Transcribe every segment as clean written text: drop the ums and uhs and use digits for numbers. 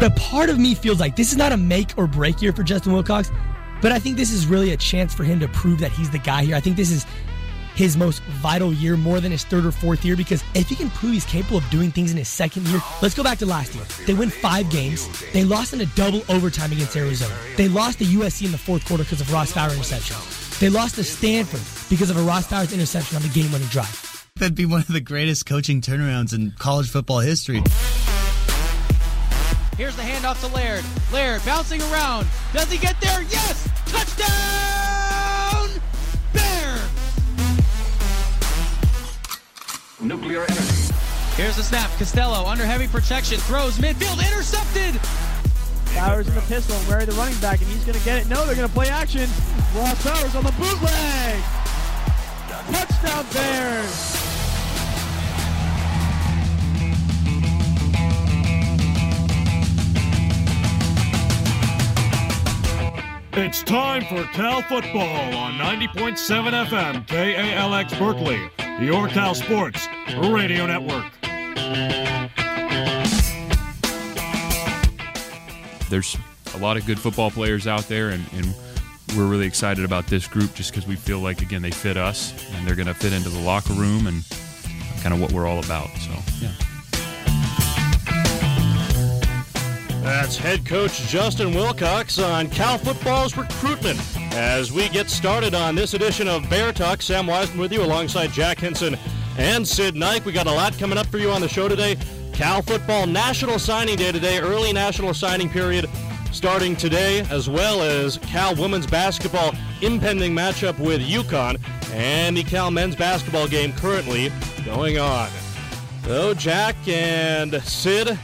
But part of me feels like this is not a make or break year for Justin Wilcox, but I think this is really a chance for him to prove that he's the guy here. I think this is his most vital year, more than his third or fourth year, because if he can prove he's capable of doing things in his second year, let's go back to last year. They win 5 games. They lost in a double overtime against Arizona. They lost to USC in the fourth quarter because of Ross Fowler interception. They lost to Stanford because of a Ross Powers interception on the game-winning drive. That'd be one of the greatest coaching turnarounds in college football history. Here's the handoff to Laird. Laird bouncing around. Does he get there? Yes! Touchdown! Bear! Nuclear energy. Here's the snap. Costello under heavy protection. Throws midfield. Intercepted! Powers in the pistol. Where are the running back? And he's going to get it. No, they're going to play action. Ross Powers on the bootleg. Touchdown Bears! It's time for Cal Football on 90.7 FM, KALX Berkeley, your Cal Sports Radio Network. There's a lot of good football players out there, and we're really excited about this group just because we feel like, again, they fit us, and they're going to fit into the locker room and kind of what we're all about. So, yeah. That's head coach Justin Wilcox on Cal Football's recruitment. As we get started on this edition of Bear Talk, Sam Wiseman with you alongside Jack Henson and Sid Knight. We got a lot coming up for you on the show today. Cal Football National Signing Day today, early national signing period starting today, as well as Cal women's basketball impending matchup with UConn and the Cal men's basketball game currently going on. So Jack and Sid,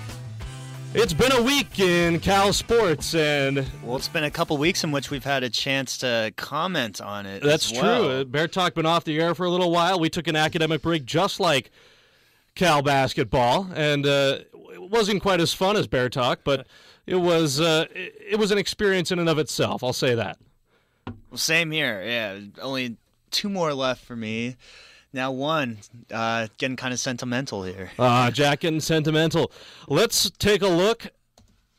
it's been a week in Cal sports, and well, it's been a couple weeks in which we've had a chance to comment on it. That's true. Bear Talk been off the air for a little while. We took an academic break, just like Cal basketball, and it wasn't quite as fun as Bear Talk, but it was an experience in and of itself. I'll say that. Well, same here. Yeah, only 2 more left for me. Now one, getting kind of sentimental here. Jack getting sentimental. Let's take a look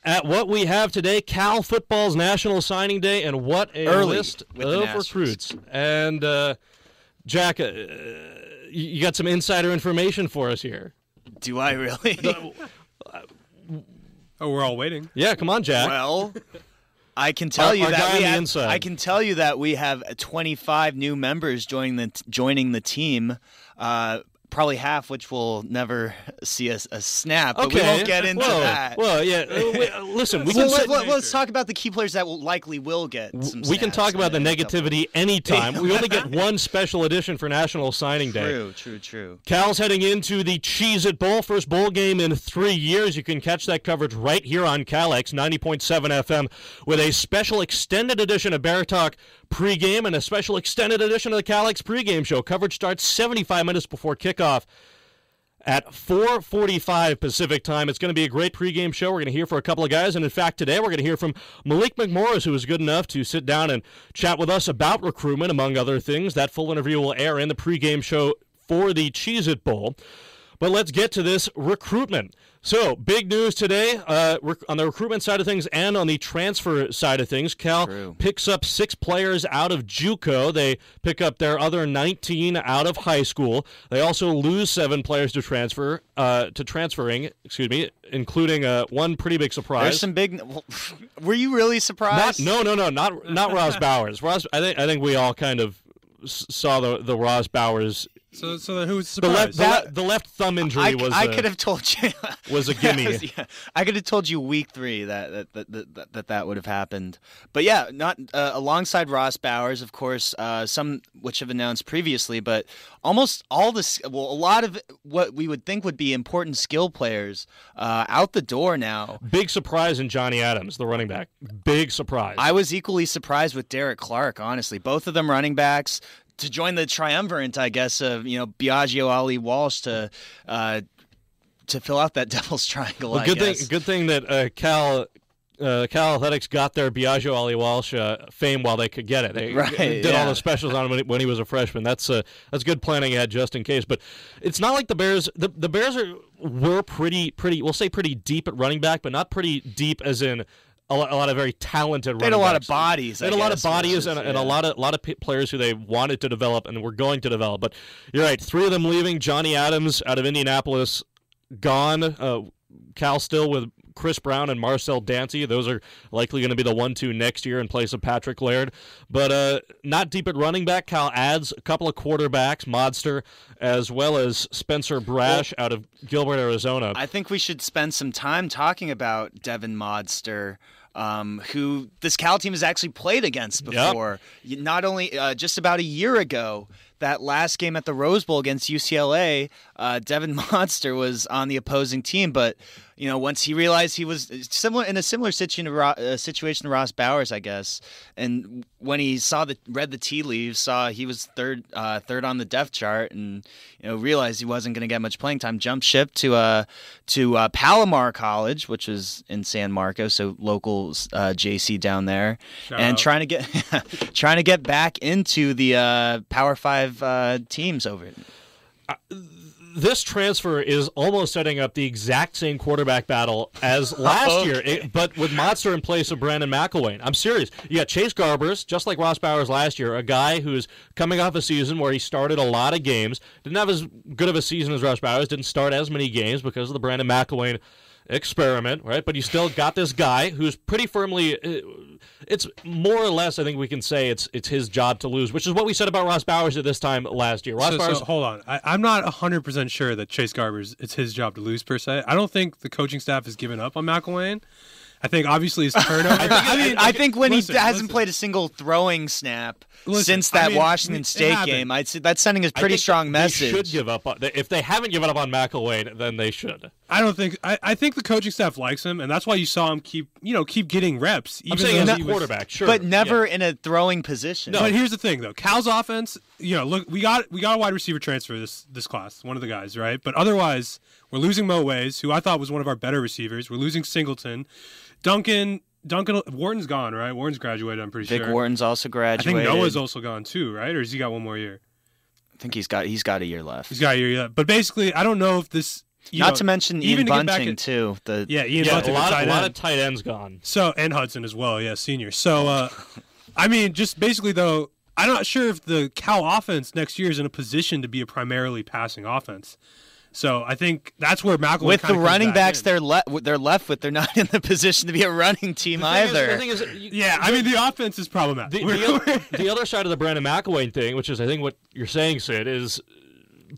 at what we have today, Cal football's National Signing Day, and what a early list of recruits. And, Jack, you got some insider information for us here. Do I really? Oh, we're all waiting. Yeah, come on, Jack. Well, I can tell you that we have 25 new members joining the team, probably half which will never see a snap. But okay, we won't get into that. Well, yeah. Listen, let's talk about the key players that likely will get some snaps. We can talk about the negativity anytime. We only get one special edition for National Signing Day. True. Cal's heading into the Cheez-It Bowl, first bowl game in 3 years. You can catch that coverage right here on KALX 90.7 FM with a special extended edition of Bear Talk pregame and a special extended edition of the KALX pregame show. Coverage starts 75 minutes before kickoff at 4:45 Pacific time. It's going to be a great pregame show. We're going to hear from a couple of guys, and in fact, today we're going to hear from Malik McMorris, who was good enough to sit down and chat with us about recruitment, among other things. That full interview will air in the pregame show for the Cheez-It Bowl. But let's get to this recruitment. So, big news today on the recruitment side of things and on the transfer side of things. Cal picks up 6 players out of JUCO. They pick up their other 19 out of high school. They also lose 7 players to transferring, including one pretty big surprise. There's some big. Were you really surprised? No, not Ross Powers. I think we all kind of saw the Ross Powers. So who's surprised? The left thumb injury I could have told you was a gimme. I could have told you week 3 that would have happened. But yeah, not alongside Ross Powers, of course. Some which have announced previously, but almost all a lot of what we would think would be important skill players out the door now. Big surprise in Johnny Adams, the running back. Big surprise. I was equally surprised with Derek Clark. Honestly, both of them running backs. To join the triumvirate, I guess, of Biagio Ali Walsh to fill out that Devil's Triangle. Well, good thing that Cal Athletics got their Biagio Ali Walsh fame while they could get it. They did all the specials on him when he was a freshman. That's good planning ahead, just in case. But it's not like the Bears. The Bears are we're pretty we'll say pretty deep at running back, but not pretty deep as in a lot of very talented running backs. They had a lot of bodies. They had a lot of bodies and a lot of players who they wanted to develop and were going to develop. But you're right, three of them leaving. Johnny Adams out of Indianapolis, gone. Cal still with Chris Brown and Marcel Dancy. Those are likely going to be the 1-2 next year in place of Patrick Laird. But not deep at running back. Cal adds a couple of quarterbacks, Modster, as well as Spencer Brash out of Gilbert, Arizona. I think we should spend some time talking about Devin Modster, who this Cal team has actually played against before. Yep. Not only just about a year ago, that last game at the Rose Bowl against UCLA, Devin Modster was on the opposing team. But, you know, once he realized he was in a similar situation to Ross Powers, I guess, and when he read the tea leaves, saw he was third on the depth chart, and you know realized he wasn't going to get much playing time, jumped ship to Palomar College, which is in San Marcos, so local JC down there, trying to get back into the Power Five teams over it. This transfer is almost setting up the exact same quarterback battle as last year, but with Modster in place of Brandon McIlwain. I'm serious. You got Chase Garbers, just like Ross Powers last year, a guy who's coming off a season where he started a lot of games, didn't have as good of a season as Ross Powers, didn't start as many games because of the Brandon McIlwain experiment, right? But you still got this guy who's pretty firmly, it's more or less, I think we can say it's his job to lose, which is what we said about Ross Powers at this time last year. Ross Powers, hold on. I'm not 100% sure that Chase Garbers, it's his job to lose per se. I don't think the coaching staff has given up on McIlwain. I think obviously his turnover. I think when he hasn't played a single throwing snap since that Washington State game, I'd say that's sending a pretty strong message. They should give up. If they haven't given up on McIlwain, then they should. I don't think. I think the coaching staff likes him, and that's why you saw him keep getting reps. I'm saying as a quarterback, sure, but never in a throwing position. No, but here's the thing though: Cal's offense. You know, look, we got a wide receiver transfer this class, one of the guys, right? But otherwise, we're losing Mo Ways, who I thought was one of our better receivers. We're losing Singleton. Duncan Wharton's gone, right? Wharton's graduated, I'm pretty sure. Vic Wharton's also graduated. I think Noah's also gone too, right? Or has he got one more year? I think he's got a year left. He's got a year left. But basically, I don't know if this. Not to mention Ian Bunting too. Ian Bunting. A lot of tight ends gone. So and Hudson as well, yeah, senior. So I mean, just basically though, I'm not sure if the Cal offense next year is in a position to be a primarily passing offense. So I think that's where McIlwain with the running backs they're left with. They're not in the position to be a running team either. The offense is problematic. The other side of the Brandon McIlwain thing, which is I think what you're saying, Sid, is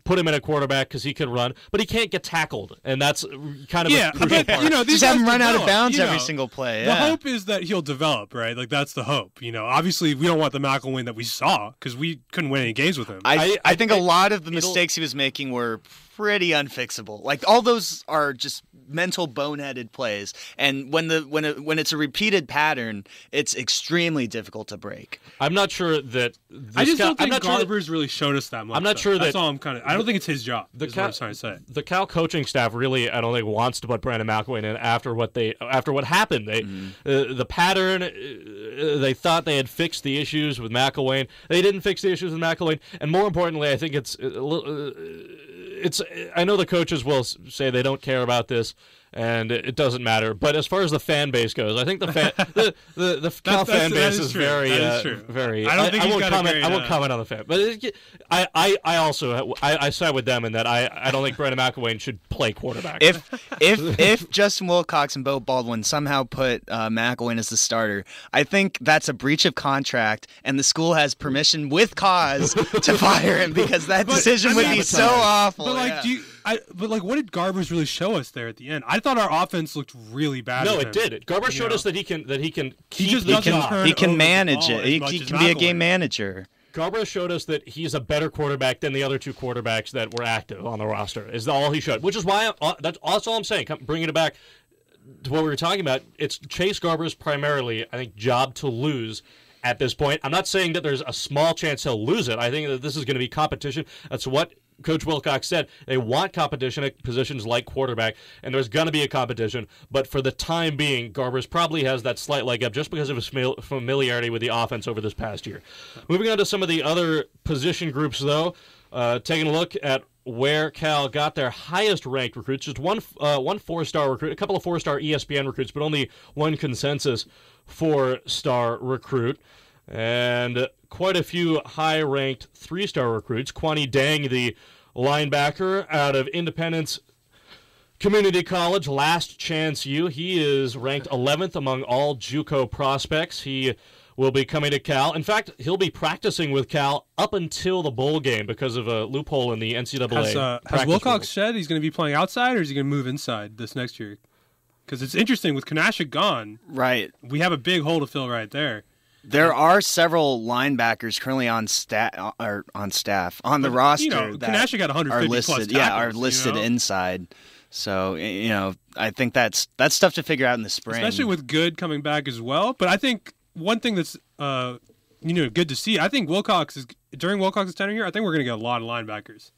put him in a quarterback because he can run, but he can't get tackled, and that's kind of a crucial part. You know, these just have him run out of bounds every single play. Yeah. The hope is that he'll develop, right? Like that's the hope. You know, obviously we don't want the McIlwain that we saw because we couldn't win any games with him. I think a lot of the mistakes he was making were pretty unfixable. Like all those are just mental boneheaded plays, and when it's a repeated pattern, it's extremely difficult to break. I'm not sure that I don't think Garbers really showed us that much. I'm not sure that's all. I don't think it's his job. What I'm trying to say. The Cal coaching staff really, I don't think, wants to put Brandon McIlwain in after what happened. The pattern. They thought they had fixed the issues with McIlwain. They didn't fix the issues with McIlwain, and more importantly, I think it's a little. I know the coaches will say they don't care about this, and it doesn't matter. But as far as the fan base goes, I think the Cal fan base is very. I won't comment on the fan, but I also side with them in that I don't think Brandon McIlwain should play quarterback. If Justin Wilcox and Bo Baldwin somehow put McIlwain as the starter, I think that's a breach of contract, and the school has permission with cause to fire him because that decision would be so awful. But what did Garbers really show us there at the end? I thought our offense looked really bad. No, it did. Garbers showed us that he can keep the job. He can manage it. He can be a game manager. Garbers showed us that he's a better quarterback than the other two quarterbacks that were active on the roster. Is all he showed, which is why that's all I'm saying. Bringing it back to what we were talking about, it's Chase Garbers primarily, I think, job to lose. At this point, I'm not saying that there's a small chance he'll lose it. I think that this is going to be competition. That's what Coach Wilcox said. They want competition at positions like quarterback, and there's going to be a competition. But for the time being, Garbers probably has that slight leg up just because of his familiarity with the offense over this past year. Moving on to some of the other position groups, though, taking a look at where Cal got their highest-ranked recruits, just one four-star recruit, a couple of four-star ESPN recruits, but only one consensus four-star recruit, and quite a few high-ranked three-star recruits. Kwani Dang, the linebacker out of Independence Community College, Last Chance U. He is ranked 11th among all JUCO prospects. He will be coming to Cal. In fact, he'll be practicing with Cal up until the bowl game because of a loophole in the NCAA. Has Wilcox said he's going to be playing outside, or is he going to move inside this next year? Because it's interesting, with Kanasha gone, right, we have a big hole to fill right there. There are several linebackers currently on the roster. You know, that Kanasha got 150 listed, plus tackles, inside. So, you know, I think that's stuff to figure out in the spring, especially with Good coming back as well. But I think one thing that's good to see, I think during Wilcox's tenure here, I think we're going to get a lot of linebackers.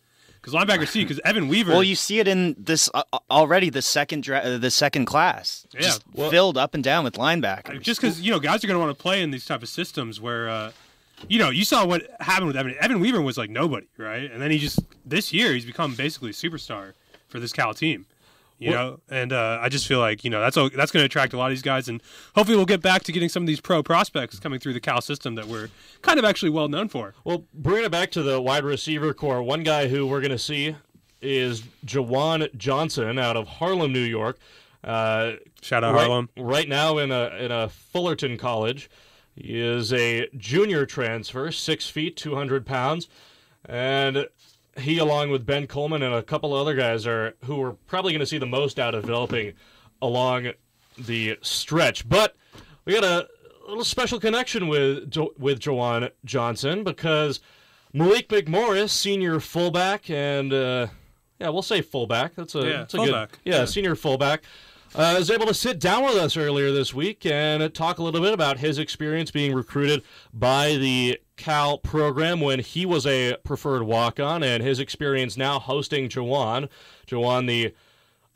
Because Evan Weaver. Well, you see it in this already. The second class, filled up and down with linebackers. Just because guys are going to want to play in these type of systems where, you saw what happened with Evan. Evan Weaver was like nobody, right? And then he this year he's become basically a superstar for this Cal team, I just feel like that's going to attract a lot of these guys, and hopefully we'll get back to getting some of these pro prospects coming through the Cal system that we're kind of actually well known for. Well, bringing it back to the wide receiver core, one guy who we're going to see is Juwan Johnson out of Harlem, New York. Shout out Harlem! Right now in a Fullerton college, he is a junior transfer, 6 feet, 200 pounds, and he, along with Ben Coleman and a couple other guys, who we're probably going to see the most out of developing along the stretch. But we got a little special connection with Juwan Johnson, because Malik McMorris, senior fullback, and we'll say fullback. That's a fullback. Senior fullback, was able to sit down with us earlier this week and talk a little bit about his experience being recruited by the Cal program when he was a preferred walk-on, and his experience now hosting Juwan. Juwan, the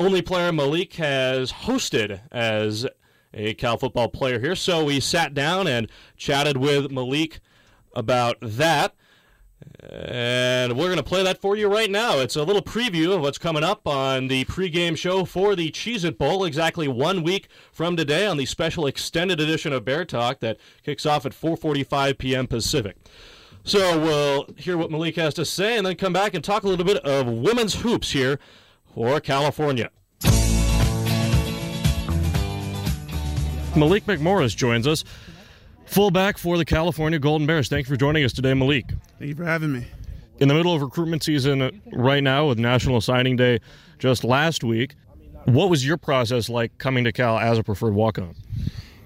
only player Malik has hosted as a Cal football player here. So we sat down and chatted with Malik about that, and we're going to play that for you right now. It's a little preview of what's coming up on the pregame show for the Cheez-It Bowl exactly 1 week from today on the special extended edition of Bear Talk that kicks off at 4:45 p.m. Pacific. So we'll hear what Malik has to say and then come back and talk a little bit of women's hoops here for California. Malik McMorris joins us, fullback for the California Golden Bears. Thank you for joining us today, Malik. Thank you for having me. In the middle of recruitment season right now, with National Signing Day just last week, what was your process like coming to Cal as a preferred walk-on?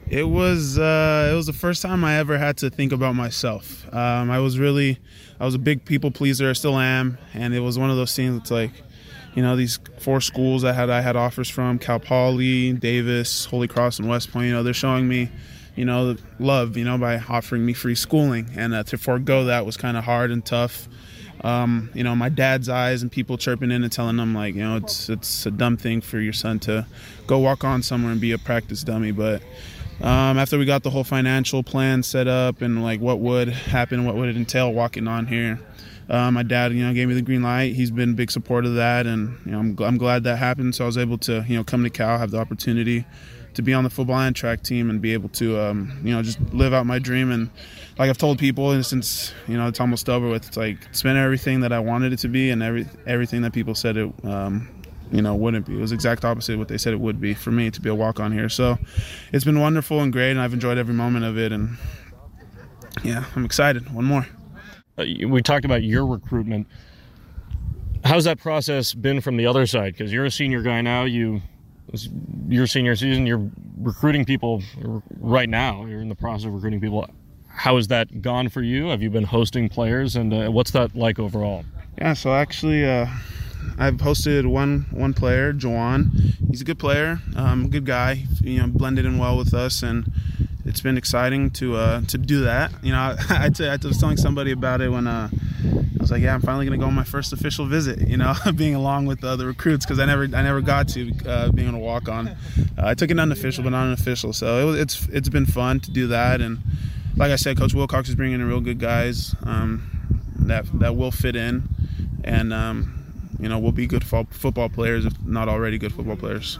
It was the first time I ever had to think about myself. I was a big people pleaser, I still am, and it was one of those things that's like, these four schools I had offers from, Cal Poly, Davis, Holy Cross, and West Point, they're showing me love, by offering me free schooling. And to forego that was kind of hard and tough. My dad's eyes and people chirping in and telling them, it's a dumb thing for your son to go walk on somewhere and be a practice dummy. But after we got the whole financial plan set up and, what would happen, what would it entail walking on here, my dad, gave me the green light. He's been a big supporter of that, and, I'm glad that happened. So I was able to, come to Cal, have the opportunity to be on the football and track team and be able to, just live out my dream. And like I've told people, and since, it's almost over with, it's been everything that I wanted it to be and everything that people said it, wouldn't be. It was the exact opposite of what they said it would be for me to be a walk-on here. So it's been wonderful and great, and I've enjoyed every moment of it. And, I'm excited. One more. We talked about your recruitment. How's that process been from the other side? Because you're a senior guy now. Your senior season, you're recruiting people right now. You're in the process of recruiting people. How has that gone for you? Have you been hosting players, and what's that like overall? Yeah, so actually I've hosted one player, Juwan. He's a good player, good guy, blended in well with us, and it's been exciting to do that. I was telling somebody about it when I was like, I'm finally going to go on my first official visit, being along with the other recruits, because I never got to being on a walk-on. I took an unofficial, but not an official. So it's been fun to do that. And like I said, Coach Wilcox is bringing in real good guys that will fit in. And you know, we'll be good football players, if not already good football players.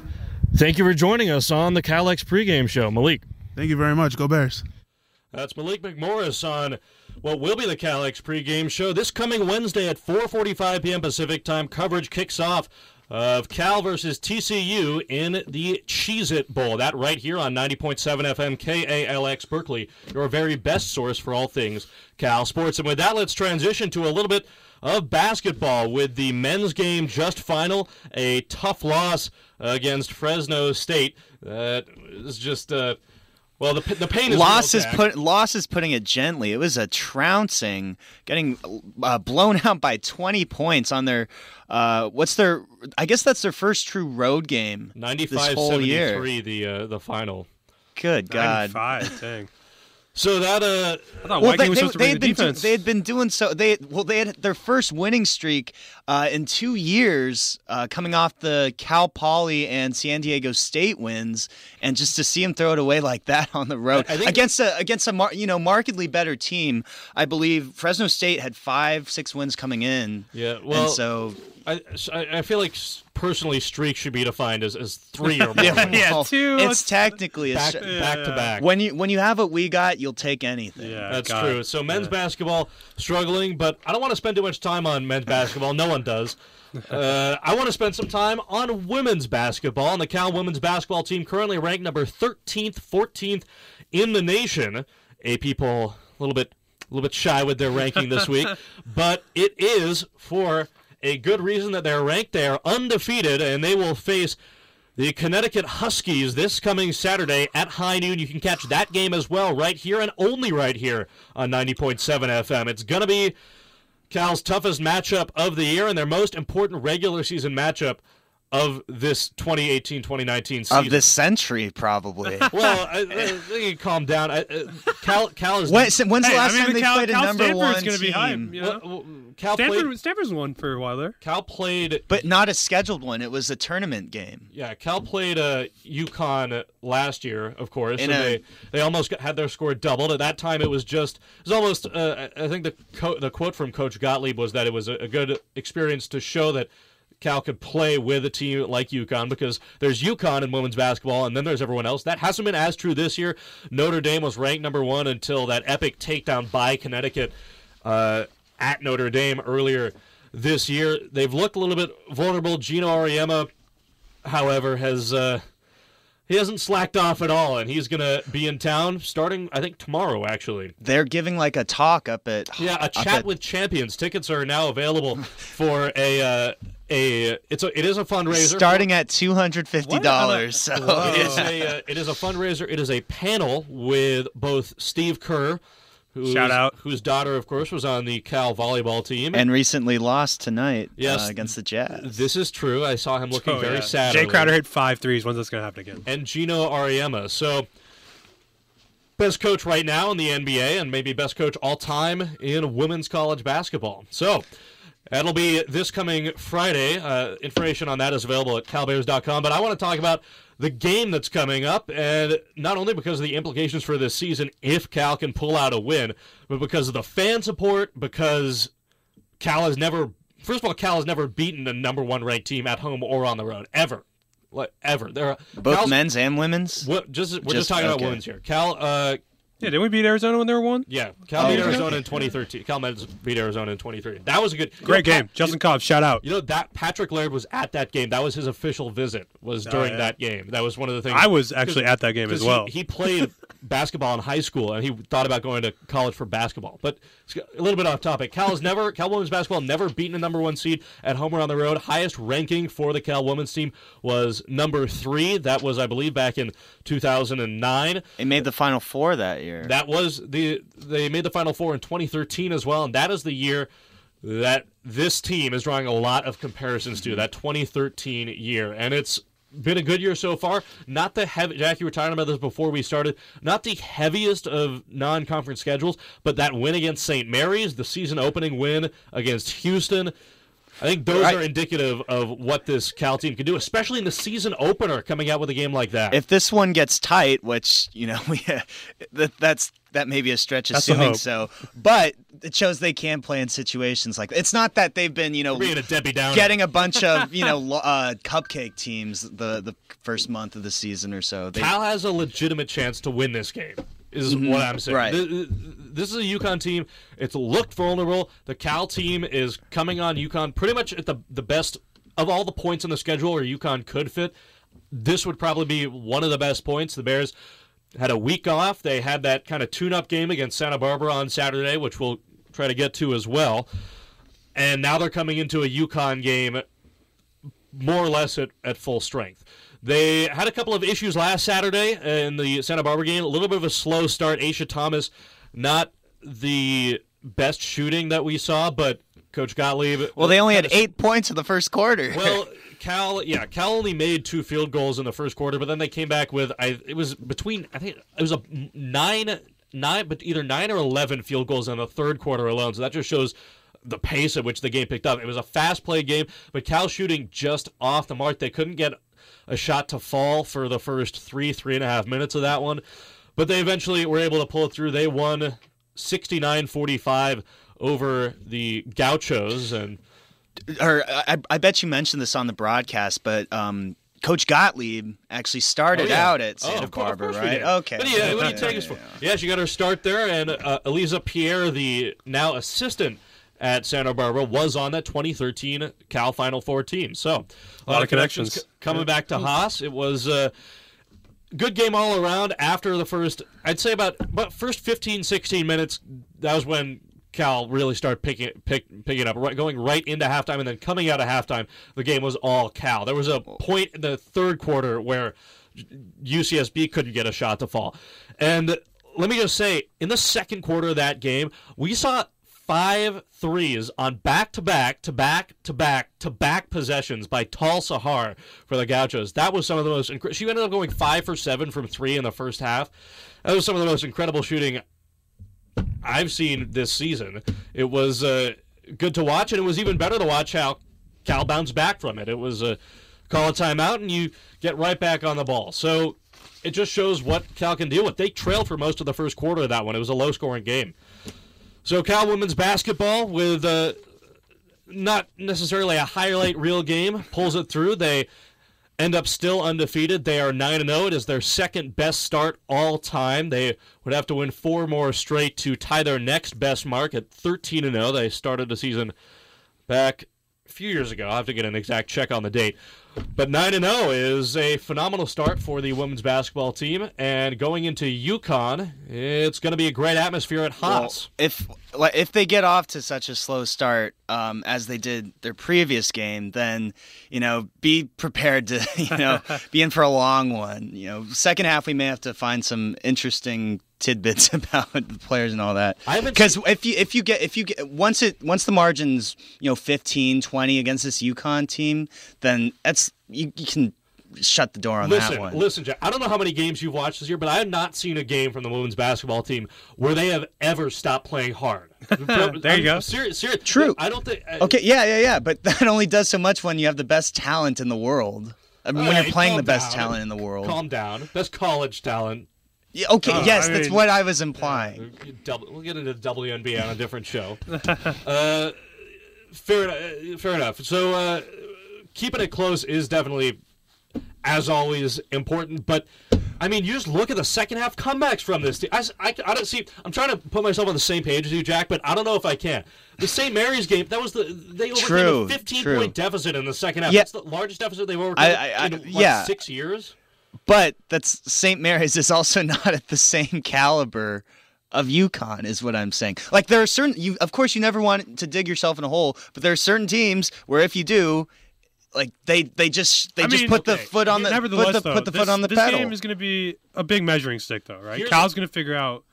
Thank you for joining us on the KALX pregame show, Malik. Thank you very much. Go Bears. That's Malik McMorris on what will be the KALX pregame show this coming Wednesday at 4:45 p.m. Pacific time. Coverage kicks off of Cal versus TCU in the Cheez-It Bowl. That right here on 90.7 FM KALX Berkeley, your very best source for all things Cal sports. And with that, let's transition to a little bit of basketball with the men's game just final. A tough loss against Fresno State. Well, the pain is loss is putting it gently. It was a trouncing, getting blown out by 20 points on their I guess that's their first true road game. 95-73 the final. Good God. 95, dang. So that I thought White King was supposed to bring the defense. They had been doing so. They had their first winning streak in 2 years, coming off the Cal Poly and San Diego State wins, and just to see them throw it away like that on the road against a markedly better team. I believe Fresno State had 5-6 wins coming in. Yeah, well, and so I feel like personally streak should be defined as 3 or more. yeah, 2. It's technically back to back. When you have what we got, you'll take anything. Yeah, that's true. So men's basketball struggling, but I don't want to spend too much time on men's basketball. No one does. I want to spend some time on women's basketball, and the Cal women's basketball team currently ranked number 14th in the nation. AP poll a little bit shy with their ranking this week, but it is for a good reason that they're ranked. They are undefeated, and they will face the Connecticut Huskies this coming Saturday at high noon. You can catch that game as well right here and only right here on 90.7 FM. It's going to be Cal's toughest matchup of the year and their most important regular season matchup of this 2018-2019 season. Of this century, probably. Well, I calm down. Cal is... When's the last time they played a number one Stanford's team? Cal going to be high. Stanford's won for a while there. Cal played... But not a scheduled one. It was a tournament game. Yeah, Cal played UConn last year, of course. They almost had their score doubled. At that time, it was almost... I think the quote from Coach Gottlieb was that it was a good experience to show that Cal could play with a team like UConn, because there's UConn in women's basketball, and then there's everyone else. That hasn't been as true this year. Notre Dame was ranked number one until that epic takedown by Connecticut at Notre Dame earlier this year. They've looked a little bit vulnerable. Geno Auriemma, however, he hasn't slacked off at all, and he's going to be in town starting, I think, tomorrow, actually. They're giving, like, a talk up at... Yeah, a chat with champions. Tickets are now available for it is a fundraiser. Starting at $250. So. It is a fundraiser. It is a panel with both Steve Kerr, whose daughter, of course, was on the Cal volleyball team. And recently lost tonight against the Jazz. This is true. I saw him looking very sad. Jay Crowder hit 5 threes. When's this going to happen again? And Geno Auriemma. So, best coach right now in the NBA and maybe best coach all time in women's college basketball. So, that'll be this coming Friday. Information on that is available at calbears.com. But I want to talk about the game that's coming up, and not only because of the implications for this season if Cal can pull out a win, but because of the fan support, because Cal has never beaten a number one ranked team at home or on the road, ever. Ever. Both men's and women's? We're just talking about women's here. Cal... Yeah, didn't we beat Arizona when they were one? Yeah, Cal beat Arizona in 2013. Cal men's beat Arizona in 2013. That was a great game. Justin Cobb, shout out. You know, that Patrick Laird was at that game. That was his official visit during that game. That was one of the things. I was actually at that game as well. He played basketball in high school, and he thought about going to college for basketball. But a little bit off topic. Cal women's basketball never beaten a number one seed at home or on the road. Highest ranking for the Cal women's team was number 3. That was, I believe, back in 2009. They made the Final Four that year. That was they made the Final Four in 2013 as well, and that is the year that this team is drawing a lot of comparisons to, that 2013 year. And it's been a good year so far. Not the heavy, Jack, you were talking about this before we started, not the heaviest of non-conference schedules, but that win against Saint Mary's, the season opening win against Houston, I think those are indicative of what this Cal team can do, especially in the season opener, coming out with a game like that. If this one gets tight, which, you know, that's that may be a stretch assuming so, but it shows they can play in situations like that. It's not that they've been, being a Debbie Downer, getting a bunch of, cupcake teams the first month of the season or so. Cal has a legitimate chance to win this game, is what I'm saying. Right. This is a UConn team. It's looked vulnerable. The Cal team is coming on UConn pretty much at the best of all the points on the schedule where UConn could fit. This would probably be one of the best points. The Bears had a week off. They had that kind of tune-up game against Santa Barbara on Saturday, which we'll try to get to as well. And now they're coming into a UConn game more or less at full strength. They had a couple of issues last Saturday in the Santa Barbara game. A little bit of a slow start. Aisha Thomas, not the best shooting that we saw, but Coach Gottlieb... Well, they only had 8 points in the first quarter. Well... Cal only made 2 field goals in the first quarter, but then they came back with it was 9 but either 9 or 11 field goals in the third quarter alone. So that just shows the pace at which the game picked up. It was a fast play game, but Cal shooting just off the mark. They couldn't get a shot to fall for the first 3.5 minutes of that one, but they eventually were able to pull it through. They won 69-45 over the Gauchos and. Or I bet you mentioned this on the broadcast, but Coach Gottlieb actually started out at Santa Barbara, right? Okay. But what do you take us for? Yeah, she got her start there, and Elisa Pierre, the now assistant at Santa Barbara, was on that 2013 Cal Final Four team. So a lot of connections. Coming back to Haas, it was a good game all around. After the first, I'd say about first 15, 16 minutes, that was when Cal really started picking up, going right into halftime, and then coming out of halftime, the game was all Cal. There was a point in the third quarter where UCSB couldn't get a shot to fall. And let me just say, in the second quarter of that game, we saw 5 threes on back-to-back possessions by Tal Sahar for the Gauchos. That was some of the most incredible. She ended up going 5 for 7 from 3 in the first half. That was some of the most incredible shooting I've seen this season. It was good to watch, and it was even better to watch how Cal bounced back from it. It was a call a timeout, and you get right back on the ball. So it just shows what Cal can deal with. They trailed for most of the first quarter of that one. It was a low-scoring game. So Cal women's basketball with not necessarily a highlight reel game pulls it through. They end up still undefeated. They are 9-0. It is their second best start all time. They would have to win 4 more straight to tie their next best mark at 13-0. They started the season back a few years ago. I'll have to get an exact check on the date. But 9-0 is a phenomenal start for the women's basketball team. And going into UConn, it's going to be a great atmosphere at Haas. Well, if they get off to such a slow start as they did their previous game, then be prepared to be in for a long one. Second half we may have to find some interesting tidbits about the players and all that. Because if you get once the margin's 15-20 against this UConn team, then that's you can. Shut the door on that one. Listen, Jack, I don't know how many games you've watched this year, but I have not seen a game from the women's basketball team where they have ever stopped playing hard. There you go. Serious. True. I don't think... Okay, yeah. But that only does so much when you have the best talent in the world. I mean, when you're playing the best talent in the world. Calm down. Best college talent. Yeah, okay, that's what I was implying. We'll get into the WNBA on a different show. Fair enough. So keeping it close is definitely... as always, important. But, I mean, you just look at the second-half comebacks from this team. I don't see. I'm trying to put myself on the same page as you, Jack, but I don't know if I can. The St. Mary's game, that was they overcame a 15-point deficit in the second half. Yeah. That's the largest deficit they've overcome in 6 years. But that's St. Mary's is also not at the same caliber of UConn, is what I'm saying. Like, there are certain... of course, you never want to dig yourself in a hole, but there are certain teams where if you do... Like they just put the foot on the pedal. This game is going to be a big measuring stick, though, right? Cal's going to figure out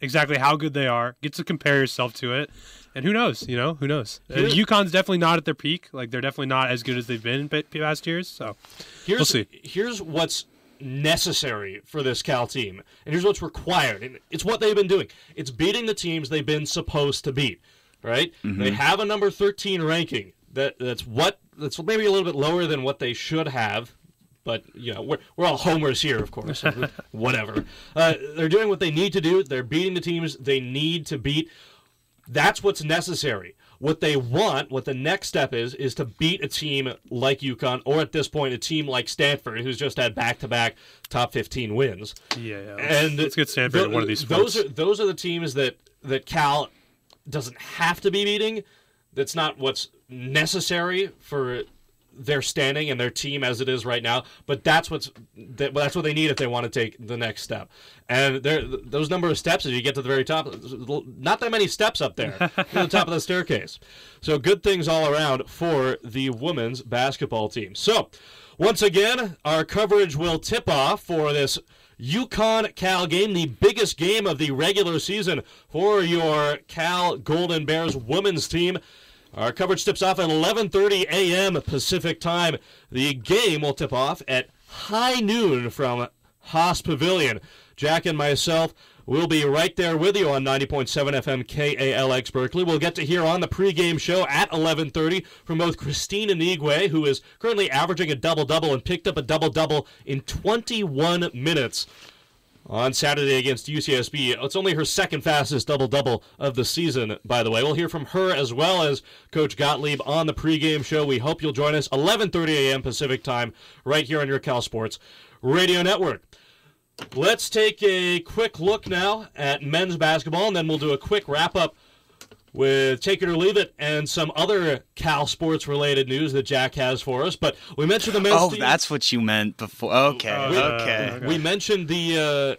exactly how good they are. Get to compare yourself to it, and who knows? Who knows? UConn's definitely not at their peak. Like they're definitely not as good as they've been in past years. So we'll see. Here's what's necessary for this Cal team, and here's what's required, and it's what they've been doing. It's beating the teams they've been supposed to beat. Right? Mm-hmm. They have a number 13 ranking. That's maybe a little bit lower than what they should have. But, you know, we're all homers here, of course. Whatever. They're doing what they need to do. They're beating the teams they need to beat. That's what's necessary. What they want, what the next step is to beat a team like UConn, or at this point, a team like Stanford, who's just had back-to-back top 15 wins. Yeah. And let's get Stanford in one of these sports. Those are the teams that Cal doesn't have to be beating. That's not what's necessary for their standing and their team as it is right now, but that's what they need if they want to take the next step. And those number of steps, as you get to the very top, not that many steps up there to the top of the staircase. So good things all around for the women's basketball team. So once again, our coverage will tip off for this UConn-Cal game, the biggest game of the regular season for your Cal Golden Bears women's team. Our coverage tips off at 11:30 a.m. Pacific time. The game will tip off at high noon from Haas Pavilion. Jack and myself will be right there with you on 90.7 FM KALX Berkeley. We'll get to hear on the pregame show at 11:30 from both Christina Nigwe, who is currently averaging a double-double and picked up a double-double in 21 minutes on Saturday against UCSB. It's only her second fastest double-double of the season, by the way. We'll hear from her as well as Coach Gottlieb on the pregame show. We hope you'll join us 11:30 a.m. Pacific time right here on your Cal Sports Radio Network. Let's take a quick look now at men's basketball, and then we'll do a quick wrap-up with Take It or Leave It and some other Cal Sports-related news that Jack has for us. But we mentioned the men's team. Oh, that's what you meant before. Okay. We mentioned the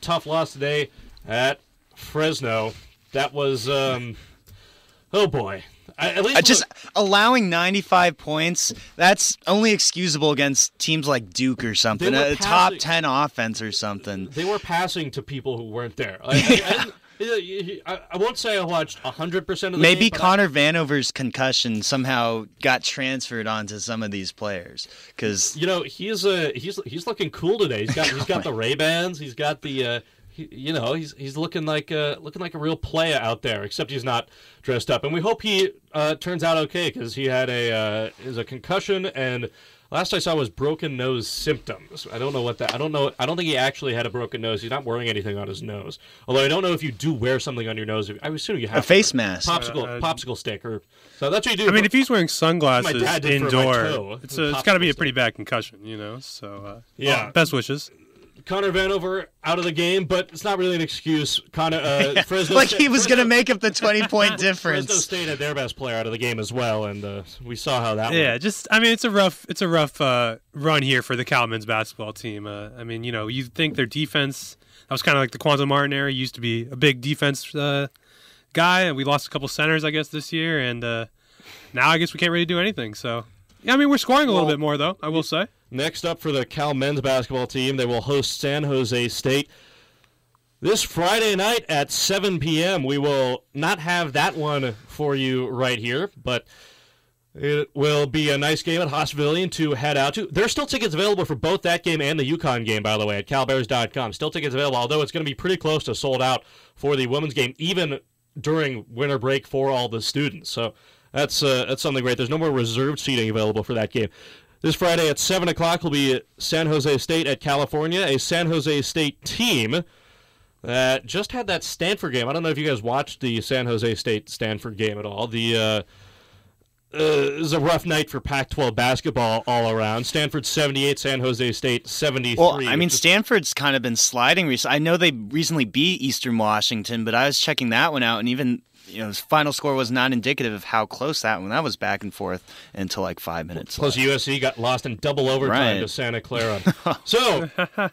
tough loss today at Fresno. That was, oh boy. At least just allowing 95 points, that's only excusable against teams like Duke or something, a top 10 offense or something. They were passing to people who weren't there. I won't say I watched 100% of the game. Maybe Connor Vanover's concussion somehow got transferred onto some of these players, because he's looking cool today. He's got the Ray-Bans. He's got the he's looking like a real player out there. Except he's not dressed up, and we hope he turns out okay, because he had a concussion, and last I saw was broken nose symptoms. I don't know what that. I don't know. I don't think he actually had a broken nose. He's not wearing anything on his nose. Although I don't know if you do wear something on your nose. I assume you have a face mask, popsicle stick, or so. That's what you do. I mean, if he's wearing sunglasses indoor, it's got to be a pretty bad concussion, you know. So best wishes. Connor Vanover out of the game, but it's not really an excuse. Fresno like State, he was going to make up the 20-point difference. Fresno State had their best player out of the game as well, and we saw how that. Yeah, went. It's a rough run here for the Cal men's basketball team. You think their defense, that was kind of like the Quantum Martin era. He used to be a big defense guy, and we lost a couple centers, I guess, this year, and now I guess we can't really do anything. So, yeah, I mean, we're scoring a little bit more, though. I will say. Next up for the Cal men's basketball team, they will host San Jose State this Friday night at 7 p.m. We will not have that one for you right here, but it will be a nice game at Haas Pavilion to head out to. There are still tickets available for both that game and the UConn game, by the way, at calbears.com. Still tickets available, although it's going to be pretty close to sold out for the women's game, even during winter break for all the students. So that's something great. There's no more reserved seating available for that game. This Friday at 7 o'clock will be San Jose State at California, a San Jose State team that just had that Stanford game. I don't know if you guys watched the San Jose State-Stanford game at all. It was a rough night for Pac-12 basketball all around. Stanford 78, San Jose State 73. Well, I mean, Stanford's kind of been sliding recently. I know they recently beat Eastern Washington, but I was checking that one out, and even the final score was not indicative of how close that one. That was back and forth until like 5 minutes. Plus, USC got lost in double overtime to Santa Clara. So,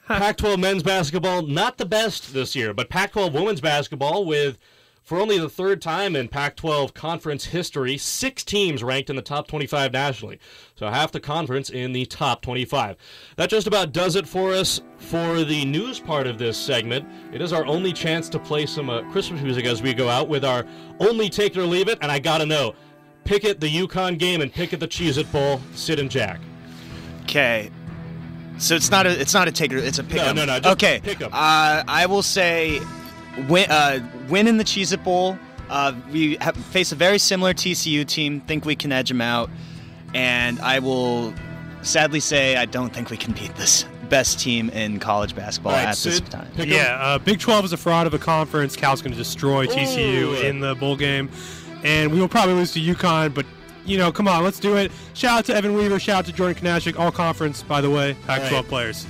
Pac-12 men's basketball, not the best this year, but Pac-12 women's basketball with, for only the third time in Pac-12 conference history, 6 teams ranked in the top 25 nationally. So half the conference in the top 25. That just about does it for us for the news part of this segment. It is our only chance to play some Christmas music as we go out with our only Take It or Leave It. And I got to know, Pickett the UConn game and Pickett the Cheez-It Bowl, Sid and Jack. Okay. So it's not a take it, it's a pick-up. No. Just okay. Pick-up. I will say win in the Cheez-It Bowl. We face a very similar TCU team. Think we can edge them out. And I will sadly say I don't think we can beat this best team in college basketball this time. Big 12 is a fraud of a conference. Cal's going to destroy TCU in the bowl game. And we will probably lose to UConn, but, you know, come on, let's do it. Shout out to Evan Weaver. Shout out to Jordan Knashik. All conference, by the way, Pac-12 players.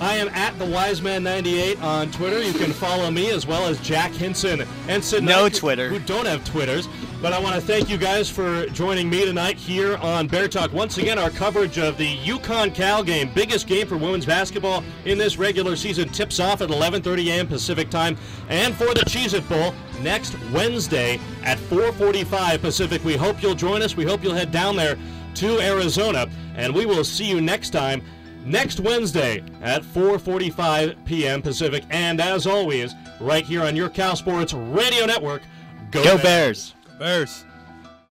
I am at thewiseman98 on Twitter. You can follow me as well as Jack Henson and Sid Knight, who don't have Twitters. But I want to thank you guys for joining me tonight here on Bear Talk. Once again, our coverage of the UConn-Cal game, biggest game for women's basketball in this regular season, tips off at 11:30 a.m. Pacific time. And for the Cheez-It Bowl, next Wednesday at 4:45 Pacific. We hope you'll join us. We hope you'll head down there to Arizona. And we will see you next time, next Wednesday at 4:45 p.m. Pacific. And as always, right here on your Cal Sports Radio Network, go Bears! Bears.